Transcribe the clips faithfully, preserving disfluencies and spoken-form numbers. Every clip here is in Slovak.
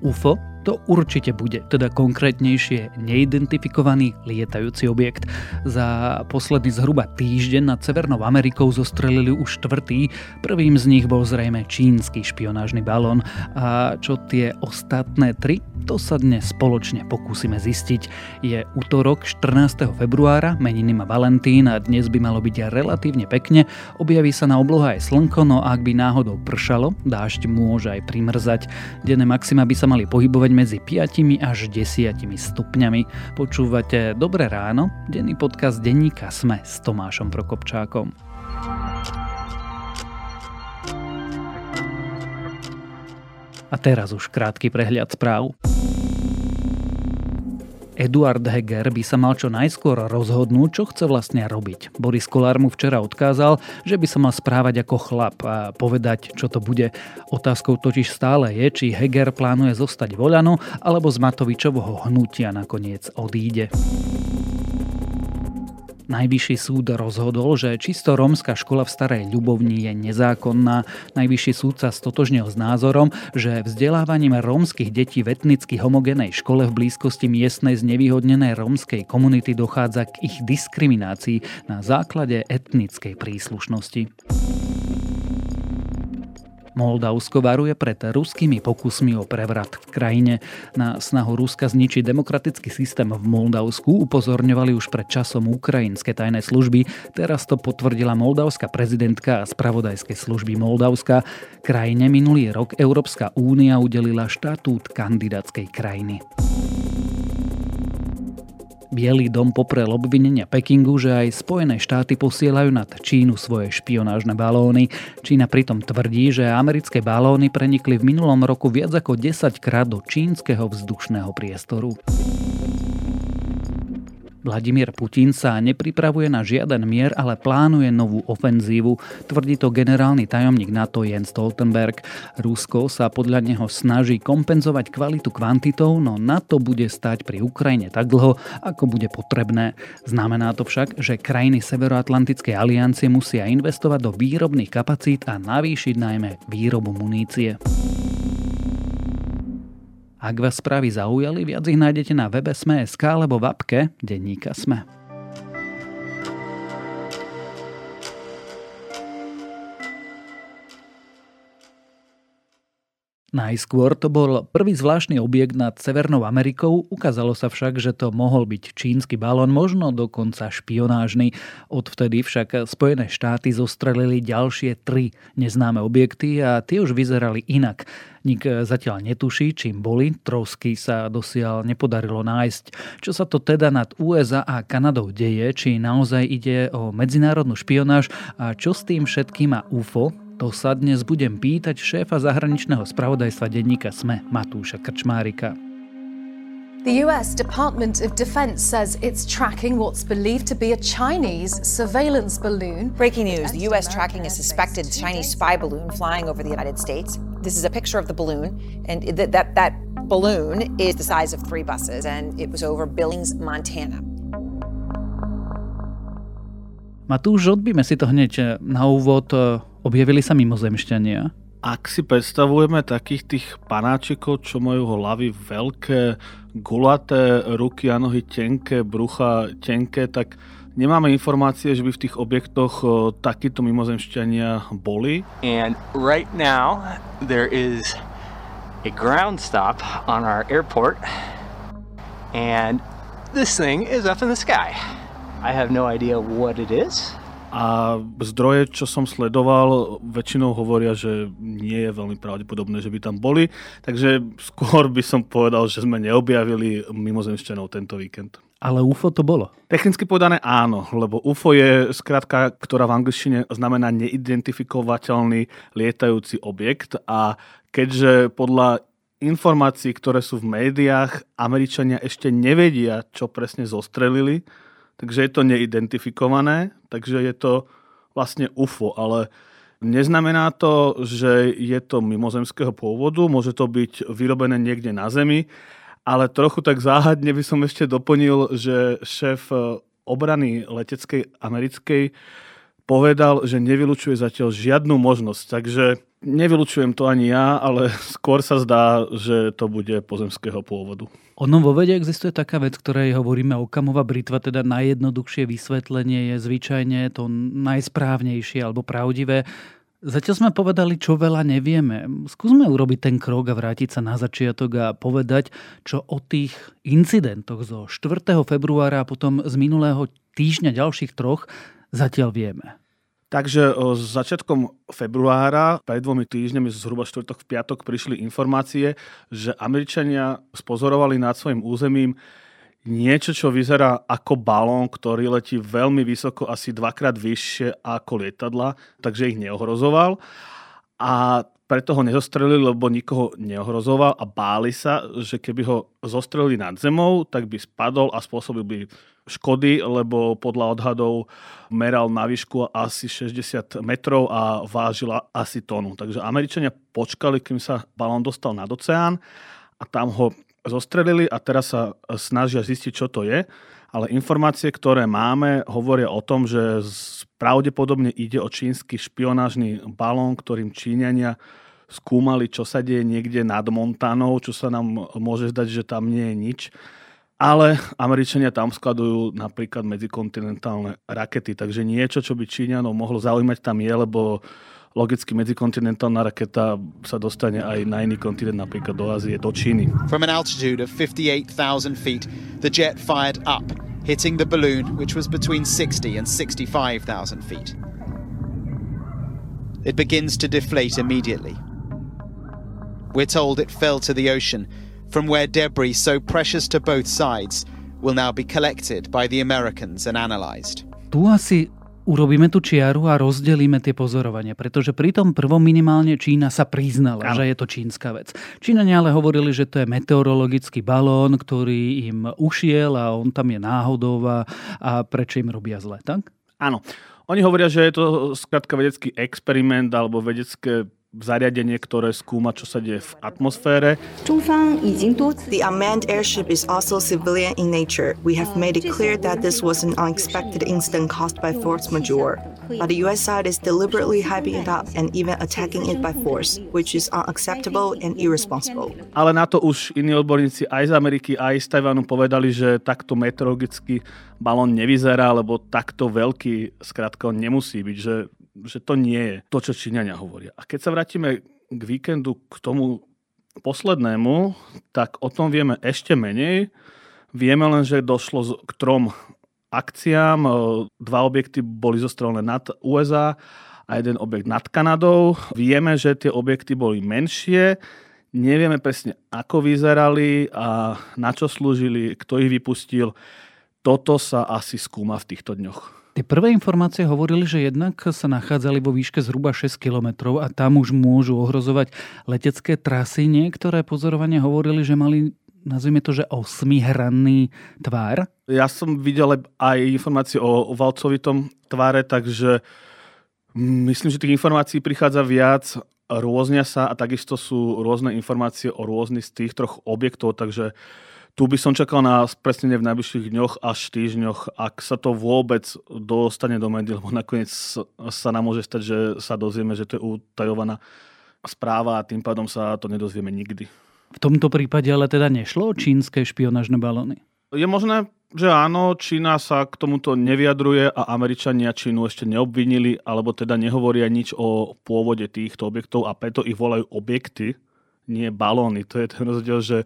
ú ef ó, to určite bude, teda konkrétnejšie neidentifikovaný lietajúci objekt. Za posledný zhruba týždeň nad Severnou Amerikou zostrelili už štvrtý, prvým z nich bol zrejme čínsky špionážny balón. A čo tie ostatné tri, to sa dnes spoločne pokúsime zistiť. Je utorok štrnásteho februára, meniny má Valentín a dnes by malo byť relatívne pekne, objaví sa na oblohe aj slnko, no ak by náhodou pršalo, dážď môže aj primrzať. Denné maxima by sa mali pohybovať medzi piatimi až desiatimi stupňami. Počúvate Dobré ráno, denný podcast denníka SME s Tomášom Prokopčákom. A teraz už krátky prehľad správ. Eduard Heger by sa mal čo najskôr rozhodnúť, čo chce vlastne robiť. Boris Kolár mu včera odkázal, že by sa mal správať ako chlap a povedať, čo to bude. Otázkou totiž stále je, či Heger plánuje zostať voľano, alebo z Matovičovho hnutia nakoniec odíde. Najvyšší súd rozhodol, že čisto rómska škola v Starej Ľubovni je nezákonná. Najvyšší súd sa stotožnil s názorom, že vzdelávaním rómskych detí v etnicky homogénej škole v blízkosti miestnej znevýhodnenej rómskej komunity dochádza k ich diskriminácii na základe etnickej príslušnosti. Moldavsko varuje pred ruskými pokusmi o prevrat v krajine. Na snahu Ruska zničiť demokratický systém v Moldavsku upozorňovali už pred časom ukrajinské tajné služby. Teraz to potvrdila moldavská prezidentka a spravodajské služby Moldavska. Krajine minulý rok Európska únia udelila štatút kandidátskej krajiny. Bielý dom poprel obvinenia Pekingu, že aj Spojené štáty posielajú nad Čínu svoje špionážne balóny. Čína pritom tvrdí, že americké balóny prenikli v minulom roku viac ako desaťkrát do čínskeho vzdušného priestoru. Vladimír Putin sa nepripravuje na žiaden mier, ale plánuje novú ofenzívu, tvrdí to generálny tajomník NATO Jens Stoltenberg. Rusko sa podľa neho snaží kompenzovať kvalitu kvantitou, no NATO bude stáť pri Ukrajine tak dlho, ako bude potrebné. Znamená to však, že krajiny Severoatlantickej aliancie musia investovať do výrobných kapacít a navýšiť najmä výrobu munície. Ak vás správy zaujali, viac ich nájdete na webe es em e bodka es ká alebo v apke denníka SME. Najskôr to bol prvý zvláštny objekt nad Severnou Amerikou, ukázalo sa však, že to mohol byť čínsky balón, možno dokonca špionážny. Odvtedy však Spojené štáty zostrelili ďalšie tri neznáme objekty a tie už vyzerali inak. Nik zatiaľ netuší, čím boli, trosky sa dosiaľ nepodarilo nájsť. Čo sa to teda nad ú es á a Kanadou deje, či naozaj ide o medzinárodnú špionáž a čo s tým všetkým má ú ef ó? To sa dnes budem pýtať šéfa zahraničného spravodajstva denníka SME Matúša Krčmárika. The ú es Department of Defense says it's tracking what's believed to be a Chinese surveillance balloon. Breaking news, the ú es tracking a suspected Chinese spy balloon flying over the United States. This is a picture of the balloon and that that, that balloon is the size of three buses and it was over Billings, Montana. Matúš, odbíme si to hneď na úvod. Objavili sa mimozemšťania? Ak si predstavujeme takých tých panáčikov, čo majú hlavy veľké, gulaté, ruky a nohy tenké, brucha tenké, tak nemáme informácie, že by v tých objektoch takíto mimozemšťania boli. And right now there is a ground stop on our airport and this thing is up in the sky. I have no idea what it is. A zdroje, čo som sledoval, väčšinou hovoria, že nie je veľmi pravdepodobné, že by tam boli. Takže skôr by som povedal, že sme neobjavili mimozemšťanov tento víkend. Ale ú ef ó to bolo? Technicky povedané áno, lebo ú ef ó je skratka, ktorá v angličtine znamená neidentifikovateľný lietajúci objekt. A keďže podľa informácií, ktoré sú v médiách, Američania ešte nevedia, čo presne zostrelili, takže je to neidentifikované, takže je to vlastne ú ef ó, ale neznamená to, že je to mimozemského pôvodu, môže to byť vyrobené niekde na Zemi, ale trochu tak záhadne by som ešte doplnil, že šéf obrany leteckej americkej povedal, že nevylučuje zatiaľ žiadnu možnosť. Takže nevylučujem to ani ja, ale skôr sa zdá, že to bude pozemského pôvodu. Ono vo vede existuje taká vec, ktorej hovoríme Okamova britva, teda najjednoduchšie vysvetlenie je zvyčajne to najsprávnejšie alebo pravdivé. Zatiaľ sme povedali, čo veľa nevieme. Skúsme urobiť ten krok a vrátiť sa na začiatok a povedať, čo o tých incidentoch zo štvrtého februára a potom z minulého týždňa ďalších troch zatiaľ vieme. Takže s začiatkom februára, pred dvomi týždňami, zhruba štvrtok v piatok, prišli informácie, že Američania spozorovali nad svojim územím niečo, čo vyzerá ako balón, ktorý letí veľmi vysoko, asi dvakrát vyššie ako lietadla, takže ich neohrozoval. A preto ho nezostrelili, lebo nikoho neohrozoval a báli sa, že keby ho zostrelili nad zemou, tak by spadol a spôsobil by škody, lebo podľa odhadov meral na výšku asi šesťdesiat metrov a vážila asi tonu. Takže Američania počkali, kým sa balón dostal nad oceán a tam ho zostrelili a teraz sa snažia zistiť, čo to je. Ale informácie, ktoré máme, hovoria o tom, že pravdepodobne ide o čínsky špionážny balón, ktorým Číňania skúmali, čo sa deje niekde nad Montanou, čo sa nám môže zdať, že tam nie je nič. Ale Američania tam skladujú napríklad medzikontinentálne rakety, takže niečo, čo by Číňanov mohlo zaujímať, tam je, lebo logicky medzikontinentálna raketa sa dostane aj na iný kontinent, napríklad do Ázie, do Číny. From an altitude of fifty-eight thousand feet, the jet fired up, hitting the balloon, which was between sixty and sixty-five thousand feet. It begins to deflate immediately. We're told it fell to the ocean, from where debris so precious to both sides will now be collected by the Americans and analyzed. Tu asi urobíme tú čiaru a rozdelíme tie pozorovania, pretože pri tom prvom minimálne Čína sa priznala, že je to čínska vec. Číňania ale hovorili, že to je meteorologický balón, ktorý im ušiel a on tam je náhodou a, a prečo im robia zle, tak? Áno. Oni hovoria, že je to skrátka vedecký experiment alebo vedecké zariadenie, ktoré skúma, čo sa deje v atmosfére. The unmanned airship is also civilian in nature. We have made it clear that this was an unexpected incident caused by force majeure. But the U S side is deliberately hyping it up and even attacking it by force, which is unacceptable and irresponsible. Ale na to už iní odborníci aj z Ameriky, aj z Tajvanu povedali, že takto meteorologický balón nevyzerá, lebo takto veľký skrátka nemusí byť, že že to nie je to, čo Číňania hovoria. A keď sa vrátime k víkendu, k tomu poslednému, tak o tom vieme ešte menej. Vieme len, že došlo k trom akciám. Dva objekty boli zostrelené nad U S A a jeden objekt nad Kanadou. Vieme, že tie objekty boli menšie. Nevieme presne, ako vyzerali a na čo slúžili, kto ich vypustil. Toto sa asi skúma v týchto dňoch. Tie prvé informácie hovorili, že jednak sa nachádzali vo výške zhruba šesť kilometrov a tam už môžu ohrozovať letecké trasy. Niektoré pozorovania hovorili, že mali, nazvime to, že osmihranný tvár. Ja som videl aj informácie o valcovitom tváre, takže myslím, že tých informácií prichádza viac, rôznia sa a takisto sú rôzne informácie o rôznych z tých troch objektov, takže tu by som čakal na spresnenie v najbližších dňoch až týždňoch, ak sa to vôbec dostane do médií, lebo nakoniec sa nám môže stať, že sa dozvieme, že to je utajovaná správa a tým pádom sa to nedozvieme nikdy. V tomto prípade ale teda nešlo o čínske špionážne balóny? Je možné, že áno, Čína sa k tomuto nevyjadruje a Američania Čínu ešte neobvinili, alebo teda nehovoria nič o pôvode týchto objektov a preto ich volajú objekty, nie balóny. To je ten rozdiel, že,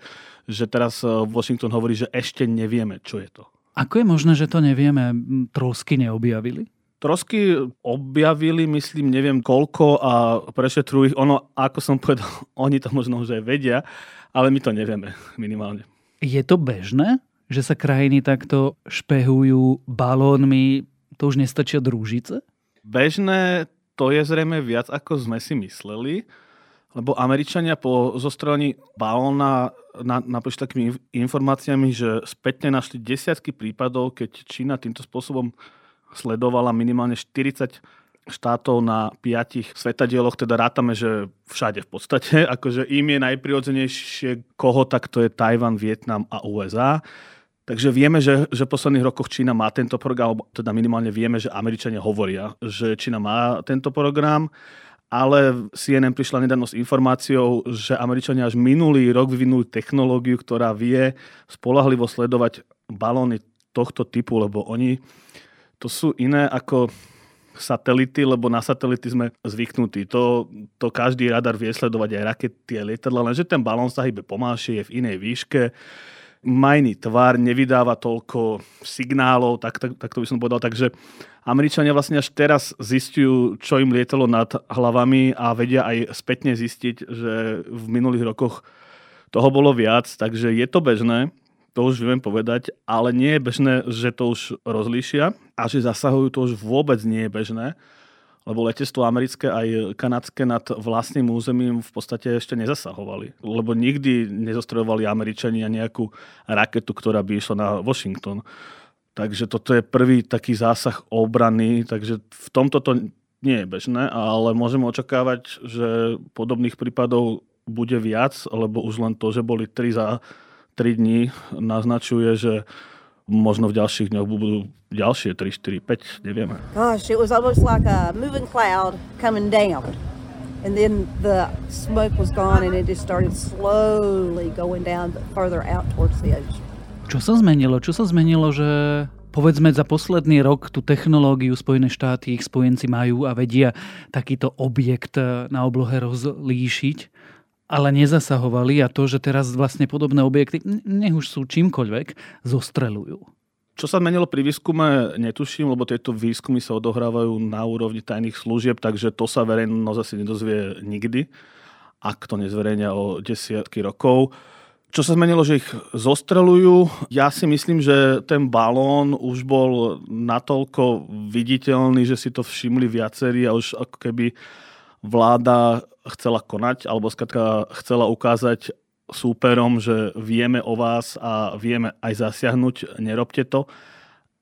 že teraz Washington hovorí, že ešte nevieme, čo je to. Ako je možné, že to nevieme? Trosky neobjavili? Trosky objavili, myslím, neviem koľko a prešetrujú ich. Ono, ako som povedal, oni to možno už aj vedia, ale my to nevieme minimálne. Je to bežné, že sa krajiny takto špehujú balónmi? To už nestačia družice? Bežné to je zrejme viac, ako sme si mysleli. Lebo Američania po zostrelení balóna napriek takými informáciami, že spätne našli desiatky prípadov, keď Čína týmto spôsobom sledovala minimálne štyridsať štátov na piatich svetadieloch, teda rátame, že všade v podstate. Akože im je najprirodzenejšie koho, tak to je Tajvan, Vietnam a U S A. Takže vieme, že, že v posledných rokoch Čína má tento program, teda minimálne vieme, že Američania hovoria, že Čína má tento program, ale C N N prišla nedávno s informáciou, že Američania až minulý rok vyvinuli technológiu, ktorá vie spoľahlivo sledovať balóny tohto typu, lebo oni to sú iné ako satelity, lebo na satelity sme zvyknutí. To, to každý radar vie sledovať, aj rakety, aj lietadla, lenže ten balón sa hýbe pomalšie, je v inej výške, má iný tvar, nevydáva toľko signálov, tak, tak, tak to by som povedal. Takže Američania vlastne až teraz zistujú, čo im lietalo nad hlavami a vedia aj spätne zistiť, že v minulých rokoch toho bolo viac, takže je to bežné. To už viem povedať, ale nie je bežné, že to už rozlíšia a že zasahujú, to už vôbec nie je bežné, lebo letectvo americké aj kanadské nad vlastným územím v podstate ešte nezasahovali, lebo nikdy nezostrojovali Američania nejakú raketu, ktorá by išla na Washington. Takže toto je prvý taký zásah obrany, takže v tomto to nie je bežné, ale môžeme očakávať, že podobných prípadov bude viac, lebo už len to, že boli tri za tri dní naznačuje, že možno v ďalších dňoch budú ďalšie tri, štyri, päť, nevieme. Gosh, it was almost like a moving cloud coming down. And then the smoke was gone and it just started slowly going down further out towards the ocean. Čo sa zmenilo? Čo sa zmenilo, že povedzme za posledný rok tú technológiu Spojené štáty, ich spojenci majú a vedia takýto objekt na oblohe rozlíšiť, ale nezasahovali, a to, že teraz vlastne podobné objekty, nech už sú čímkoľvek, zostreľujú. Čo sa menilo pri výskume, netuším, lebo tieto výskumy sa odohrávajú na úrovni tajných služieb, takže to sa verejnosť asi nedozvie nikdy, ak to nezverejnia o desiatky rokov. Čo sa zmenilo, že ich zostreľujú? Ja si myslím, že ten balón už bol natoľko viditeľný, že si to všimli viacerí a už ako keby vláda chcela konať, alebo skrátka chcela ukázať súperom, že vieme o vás a vieme aj zasiahnuť, nerobte to,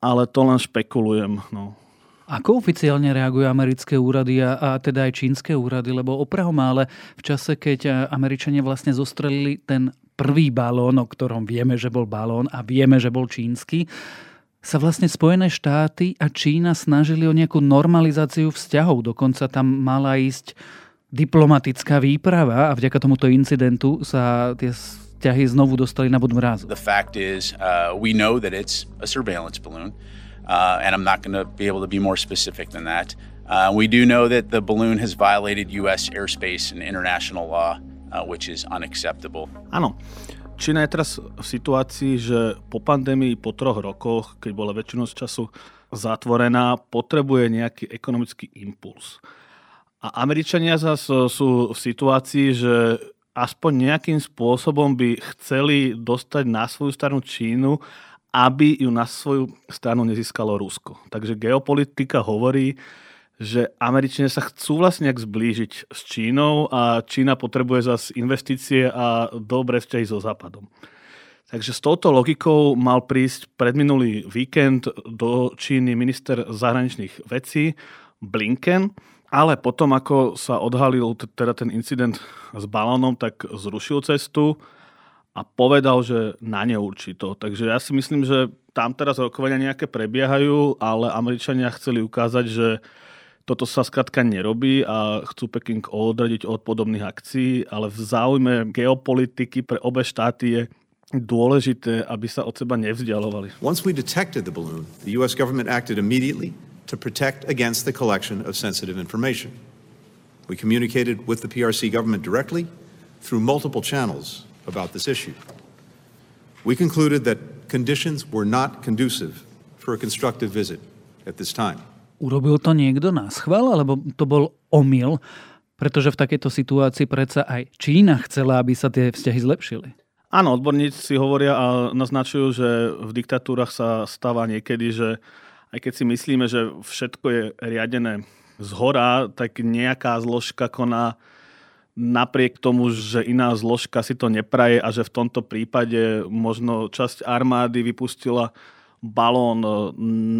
ale to len špekulujem. No. Ako oficiálne reagujú americké úrady a, a teda aj čínske úrady? Lebo oprahom, ale v čase, keď Američania vlastne zostrelili ten prvý balón, o ktorom vieme, že bol balón a vieme, že bol čínsky, sa vlastne Spojené štáty a Čína snažili o nejakú normalizáciu vzťahov. Dokonca tam mala ísť diplomatická výprava a vďaka tomuto incidentu sa tie vzťahy znovu dostali na bod mrazu. The fact is, uh, we know that it's a surveillance balloon, uh, and I'm not going to be able to be more specific than that. Uh, we do know that the balloon has violated U S airspace and international law, uh, which is unacceptable. Áno. Čína je teraz v situácii, že po pandémii, po troch rokoch, keď bola väčšinu z času zatvorená, potrebuje nejaký ekonomický impuls. A Američania zase sú v situácii, že aspoň nejakým spôsobom by chceli dostať na svoju stranu Čínu, aby ju na svoju stranu nezískalo Rusko. Takže geopolitika hovorí, že Američania sa chcú vlastne nejak zblížiť s Čínou a Čína potrebuje zase investície a dobré vzťahy so Západom. Takže s touto logikou mal prísť predminulý víkend do Číny minister zahraničných vecí Blinken, ale potom, ako sa odhalil teda ten incident s balónom, tak zrušil cestu a povedal, že na neurčito. Takže ja si myslím, že tam teraz rokovania nejaké prebiehajú, ale Američania chceli ukázať, že toto sa skrátka nerobí a chcú Peking odradiť od podobných akcií, ale v záujme geopolitiky pre obe štáty je dôležité, aby sa od seba nevzdialovali. Once we detected the balloon, the U S government acted immediately to protect against the collection of sensitive information. We communicated with the P R C government directly through multiple channels about this issue. We concluded that conditions were not conducive for a constructive visit at this time. Urobil to niekto naschvál, alebo to bol omyl? Pretože v takejto situácii predsa aj Čína chcela, aby sa tie vzťahy zlepšili. Áno, odborníci hovoria a naznačujú, že v diktatúrach sa stáva niekedy, že aj keď si myslíme, že všetko je riadené zhora, tak nejaká zložka koná napriek tomu, že iná zložka si to nepraje a že v tomto prípade možno časť armády vypustila balón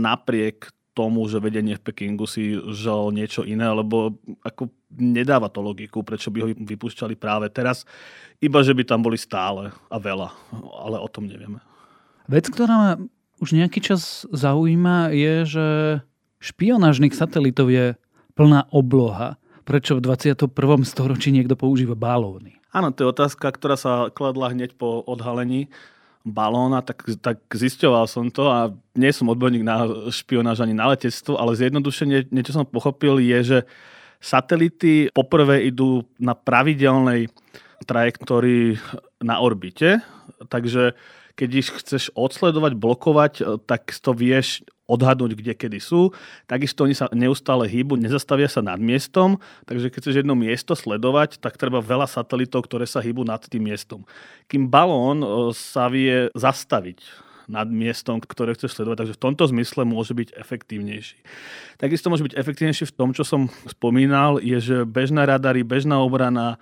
napriek tomu, že vedenie v Pekingu si žal niečo iné, lebo ako nedáva to logiku, prečo by ho vypúšťali práve teraz, iba že by tam boli stále a veľa, ale o tom nevieme. Vec, ktorá ma už nejaký čas zaujíma, je, že špionážnych satelitov je plná obloha. Prečo v dvadsiatom prvom storočí niekto používa balóny? Áno, to je otázka, ktorá sa kladla hneď po odhalení balóna, tak, tak zisťoval som to a nie som odborník na špionáž ani na letectvo, ale zjednodušene niečo som pochopil je, že satelity poprvé idú na pravidelnej trajektórii na orbite, takže keď ich chceš odsledovať, blokovať, tak to vieš odhadnúť, kde kedy sú. Takisto oni sa neustále hýbu, nezastavia sa nad miestom, takže keď chceš jedno miesto sledovať, tak treba veľa satelitov, ktoré sa hýbu nad tým miestom. Kým balón sa vie zastaviť nad miestom, ktoré chceš sledovať, takže v tomto zmysle môže byť efektívnejší. Takisto môže byť efektívnejší v tom, čo som spomínal, je, že bežná radary, bežná obrana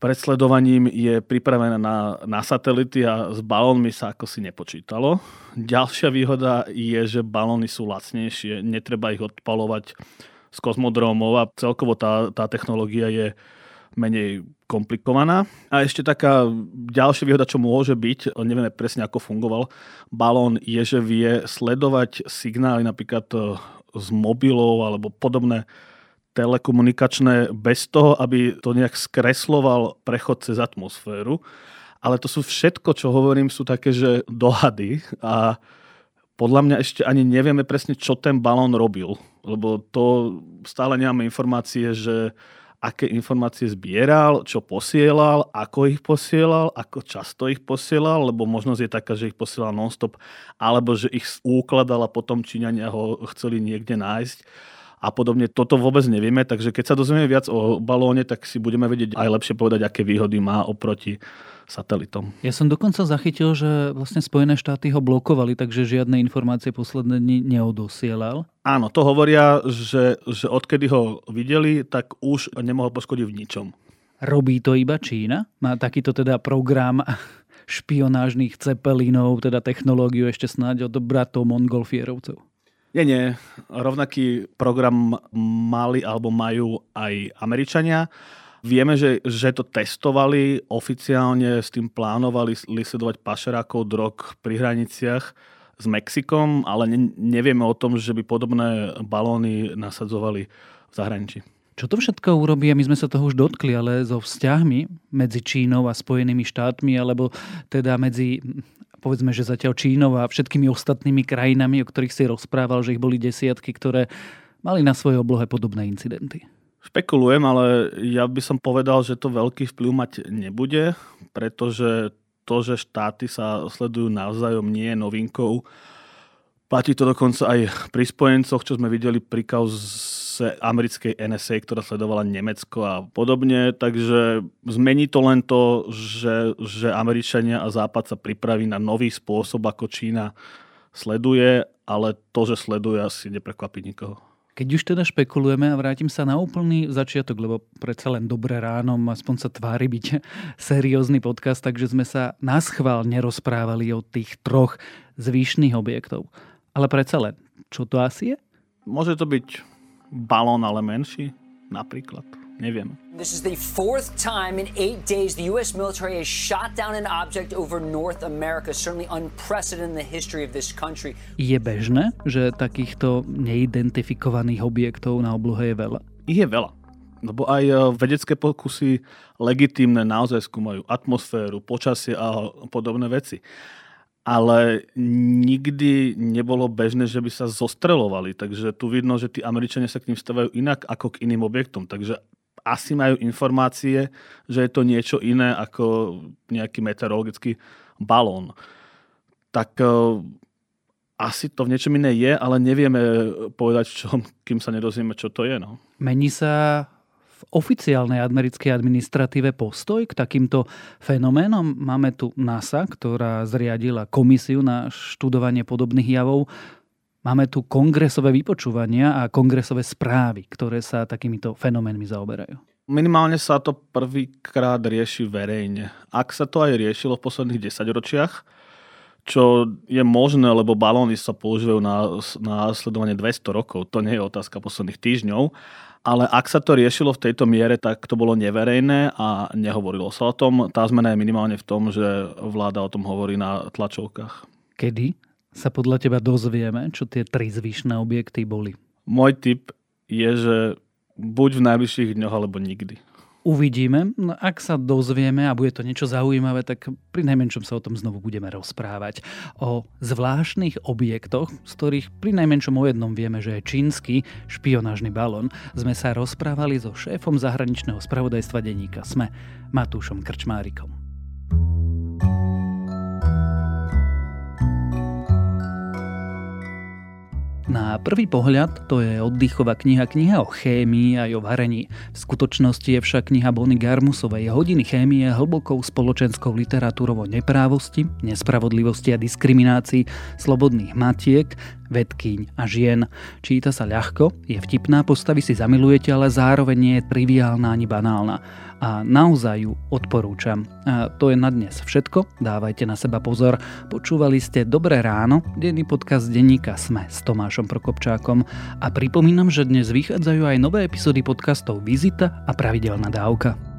pred sledovaním je pripravená na, na satelity a s balónmi sa ako si nepočítalo. Ďalšia výhoda je, že balóny sú lacnejšie, netreba ich odpalovať z kozmodrómov a celkovo tá, tá technológia je menej komplikovaná. A ešte taká ďalšia výhoda, čo môže byť, nevieme presne ako fungoval balón, je, že vie sledovať signály napríklad z mobilov alebo podobné telekomunikačné bez toho, aby to nejak skresloval prechod cez atmosféru. Ale to sú všetko, čo hovorím, sú také, že dohady a podľa mňa ešte ani nevieme presne, čo ten balón robil, lebo to stále nemáme informácie, že aké informácie zbieral, čo posielal, ako ich posielal, ako často ich posielal, lebo možnosť je taká, že ich posielal non-stop, alebo že ich ukladal a potom Číňania ho chceli niekde nájsť. A podobne toto vôbec nevieme, takže keď sa dozvieme viac o balóne, tak si budeme vedieť aj lepšie povedať, aké výhody má oproti satelitom. Ja som dokonca zachytil, že vlastne Spojené štáty ho blokovali, takže žiadne informácie posledné dni neodosielal. Áno, to hovoria, že, že odkedy ho videli, tak už nemohol poškodiť v ničom. Robí to iba Čína? Má takýto teda program špionážnych cepelínov, teda technológiu ešte snáď od bratov mongolfierovcov? Nie, nie. Rovnaký program mali alebo majú aj Američania. Vieme, že, že to testovali oficiálne, s tým plánovali sledovať pašerákov drog pri hraniciach s Mexikom, ale ne, nevieme o tom, že by podobné balóny nasadzovali v zahraničí. Čo to všetko urobí, a my sme sa toho už dotkli, ale so vzťahmi medzi Čínou a Spojenými štátmi, alebo teda medzi, povedzme, že zatiaľ Čínou a všetkými ostatnými krajinami, o ktorých si rozprával, že ich boli desiatky, ktoré mali na svojej oblohe podobné incidenty. Špekulujem, ale ja by som povedal, že to veľký vplyv mať nebude, pretože to, že štáty sa sledujú navzájom, nie je novinkou. Platí to dokonca aj pri spojencoch, čo sme videli pri kauze americkej en es á, ktorá sledovala Nemecko a podobne. Takže zmení to len to, že, že Američania a Západ sa pripraví na nový spôsob, ako Čína sleduje, ale to, že sleduje, asi neprekvapí nikoho. Keď už teda špekulujeme a vrátim sa na úplný začiatok, lebo predsa len Dobré ráno, aspoň sa tvári byť seriózny podcast, takže sme sa naschvál nerozprávali o tých troch zvyšných objektov. Ale predsa len, čo to asi je? Môže to byť balón, ale menší, napríklad. Neviem. This is the fourth time in eight days the U S military has shot down an object over North America, certainly unprecedented in the history of this country. Je bežné, že takýchto neidentifikovaných objektov na oblohe je veľa? Ich je veľa. Lebo aj vedecké pokusy legitímne naozaj skúmajú atmosféru, počasie a podobné veci. Ale nikdy nebolo bežné, že by sa zostreľovali. Takže tu vidno, že tí Američania sa k nim stavajú inak ako k iným objektom. Takže asi majú informácie, že je to niečo iné ako nejaký meteorologický balón. Tak asi to v niečom iné je, ale nevieme povedať, čo, kým sa nedozvieme, čo to je. No. Mení sa v oficiálnej americkej administratíve postoj k takýmto fenoménom? Máme tu NASA, ktorá zriadila komisiu na študovanie podobných javov. Máme tu kongresové vypočúvania a kongresové správy, ktoré sa takýmito fenoménmi zaoberajú. Minimálne sa to prvýkrát rieši verejne. Ak sa to aj riešilo v posledných desaťročiach, čo je možné, lebo balóny sa používajú na, na sledovanie dvesto rokov. To nie je otázka posledných týždňov. Ale ak sa to riešilo v tejto miere, tak to bolo neverejné a nehovorilo sa o tom. Tá zmena je minimálne v tom, že vláda o tom hovorí na tlačovkách. Kedy sa podľa teba dozvieme, čo tie tri zvyšné objekty boli? Môj tip je, že buď v najbližších dňoch, alebo nikdy. Uvidíme. No, ak sa dozvieme a bude to niečo zaujímavé, tak pri najmenšom sa o tom znovu budeme rozprávať. O zvláštnych objektoch, z ktorých pri najmenšom o jednom vieme, že je čínsky špionážny balón, sme sa rozprávali so šéfom zahraničného spravodajstva denníka es em e, Matúšom Krčmárikom. Na prvý pohľad to je oddychová kniha, kniha o chémii aj o varení. V skutočnosti je však kniha Bonnie Garmusovej Hodiny chémie hlbokou spoločenskou literatúrou o neprávosti, nespravodlivosti a diskriminácii, slobodných matiek, vedkýň a žien. Číta sa ľahko, je vtipná, postavy si zamilujete, ale zároveň nie je triviálna ani banálna. A naozaj ju odporúčam. A to je na dnes všetko, dávajte na seba pozor. Počúvali ste Dobré ráno, denný podcast denníka es em e s Tomášom Prokopčákom a pripomínam, že dnes vychádzajú aj nové epizódy podcastov Vizita a Pravidelná dávka.